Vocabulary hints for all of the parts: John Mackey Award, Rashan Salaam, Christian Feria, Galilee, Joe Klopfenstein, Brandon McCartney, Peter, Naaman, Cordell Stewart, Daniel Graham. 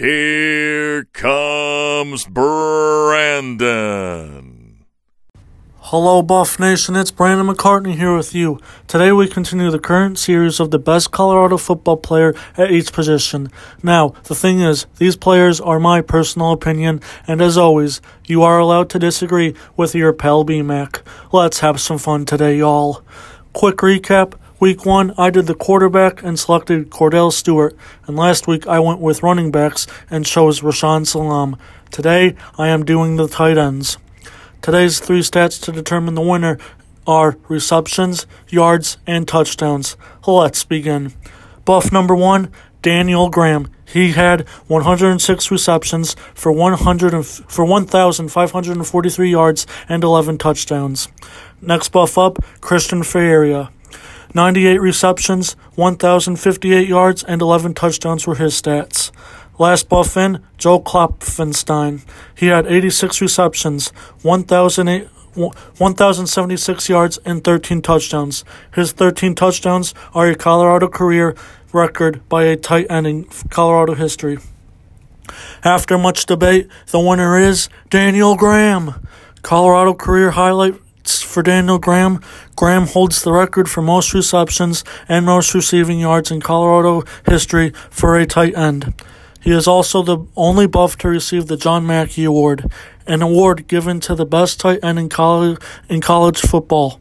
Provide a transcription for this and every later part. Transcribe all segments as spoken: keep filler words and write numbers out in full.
Here comes Brandon. Hello, Buff Nation. It's Brandon McCartney here with you. Today we continue the current series of the best Colorado football player at each position. Now, the thing is, these players are my personal opinion, and as always, you are allowed to disagree with your pal B-Mac. Let's have some fun today, y'all. Quick recap. Week one, I did the quarterback and selected Cordell Stewart, and last week I went with running backs and chose Rashan Salaam. Today, I am doing the tight ends. Today's three stats to determine the winner are receptions, yards, and touchdowns. Let's begin. Buff number one, Daniel Graham. He had one hundred six receptions for one thousand five hundred forty-three yards and eleven touchdowns. Next buff up, Christian Feria. ninety-eight receptions, one thousand fifty-eight yards, and eleven touchdowns were his stats. Last buff in, Joe Klopfenstein. He had eighty-six receptions, one thousand seventy-six yards, and thirteen touchdowns. His thirteen touchdowns are a Colorado career record by a tight end in Colorado history. After much debate, the winner is Daniel Graham. Colorado career highlight for Daniel Graham. Graham holds the record for most receptions and most receiving yards in Colorado history for a tight end. He is also the only Buff to receive the John Mackey Award, an award given to the best tight end in college, in college football.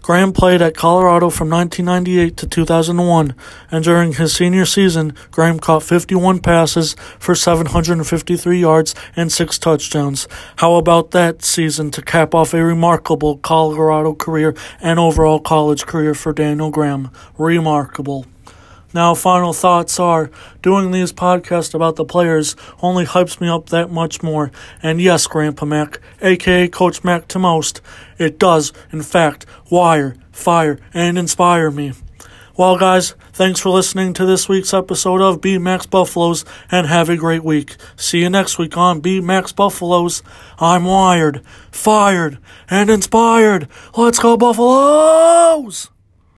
Graham played at Colorado from nineteen ninety-eight to two thousand one, and during his senior season, Graham caught fifty-one passes for seven hundred fifty-three yards and six touchdowns. How about that season to cap off a remarkable Colorado career and overall college career for Daniel Graham? Remarkable. Now, final thoughts are, doing these podcasts about the players only hypes me up that much more. And yes, Grandpa Mac, a k a. Coach Mac to most, it does, in fact, wire, fire, and inspire me. Well, guys, thanks for listening to this week's episode of B-Max Buffaloes, and have a great week. See you next week on B-Max Buffaloes. I'm wired, fired, and inspired. Let's go, Buffaloes!